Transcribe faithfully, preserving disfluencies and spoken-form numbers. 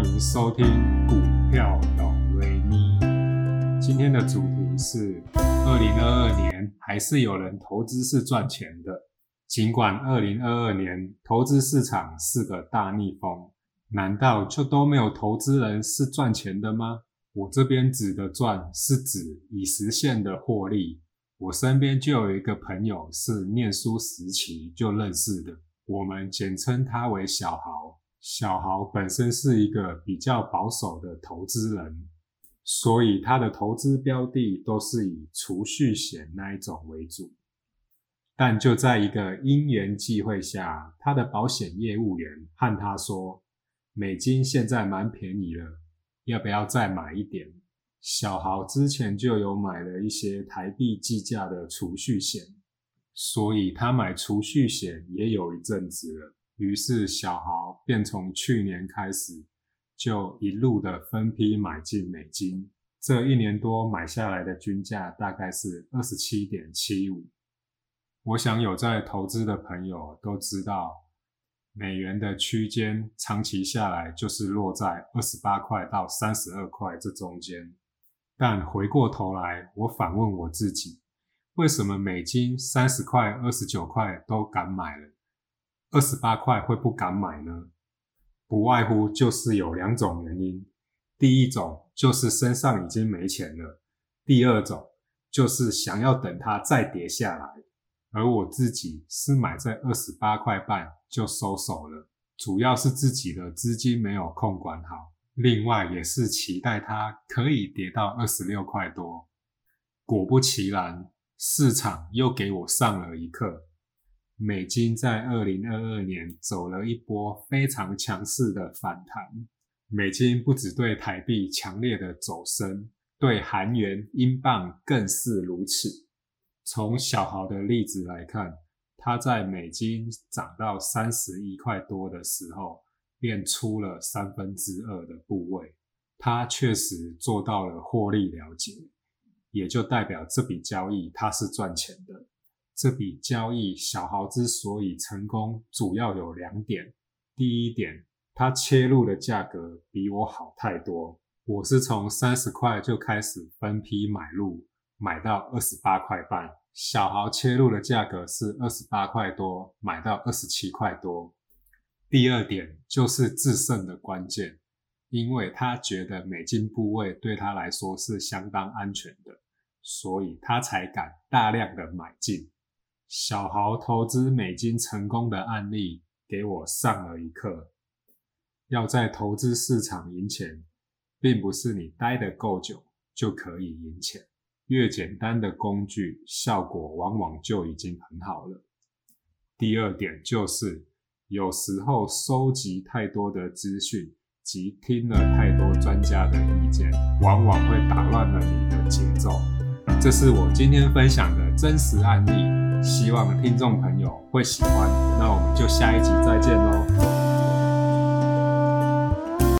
欢迎收听股票懂瑞咪。今天的主题是二零二二年还是有人投资是赚钱的。尽管二零二二年投资市场是个大逆风，难道就都没有投资人是赚钱的吗？我这边指的赚是指已实现的获利。我身边就有一个朋友是念书时期就认识的，我们简称他为小豪。小豪本身是一个比较保守的投资人，所以他的投资标的都是以储蓄险那一种为主。但就在一个因缘际会下，他的保险业务员和他说，美金现在蛮便宜了，要不要再买一点？小豪之前就有买了一些台币计价的储蓄险，所以他买储蓄险也有一阵子了。于是小豪便从去年开始就一路的分批买进美金，这一年多买下来的均价大概是 二十七点七五。 我想有在投资的朋友都知道，美元的区间长期下来就是落在二十八块到三十二块这中间。但回过头来我反问我自己，为什么美金三十块二十九块都敢买了，二十八块会不敢买呢？不外乎就是有两种原因，第一种就是身上已经没钱了，第二种就是想要等它再跌下来。而我自己是买在二十八块半就收手了，主要是自己的资金没有控管好，另外也是期待它可以跌到二十六块多。果不其然，市场又给我上了一课。美金在二零二二年走了一波非常强势的反弹，美金不只对台币强烈的走升，对韩元、英镑更是如此。从小豪的例子来看，他在美金涨到三十一块多的时候，便出了三分之二的部位，他确实做到了获利了结，也就代表这笔交易他是赚钱的。这笔交易小豪之所以成功，主要有两点。第一点，他切入的价格比我好太多，我是从三十块就开始分批买入，买到二十八块半，小豪切入的价格是二十八块多，买到二十七块多。第二点就是制胜的关键，因为他觉得美金部位对他来说是相当安全的，所以他才敢大量的买进。小豪投资美金成功的案例给我上了一课，要在投资市场赢钱，并不是你待得够久就可以赢钱，越简单的工具效果往往就已经很好了。第二点就是有时候收集太多的资讯及听了太多专家的意见，往往会打乱了你的节奏。这是我今天分享的真实案例，希望听众朋友会喜欢，那我们就下一集再见咯。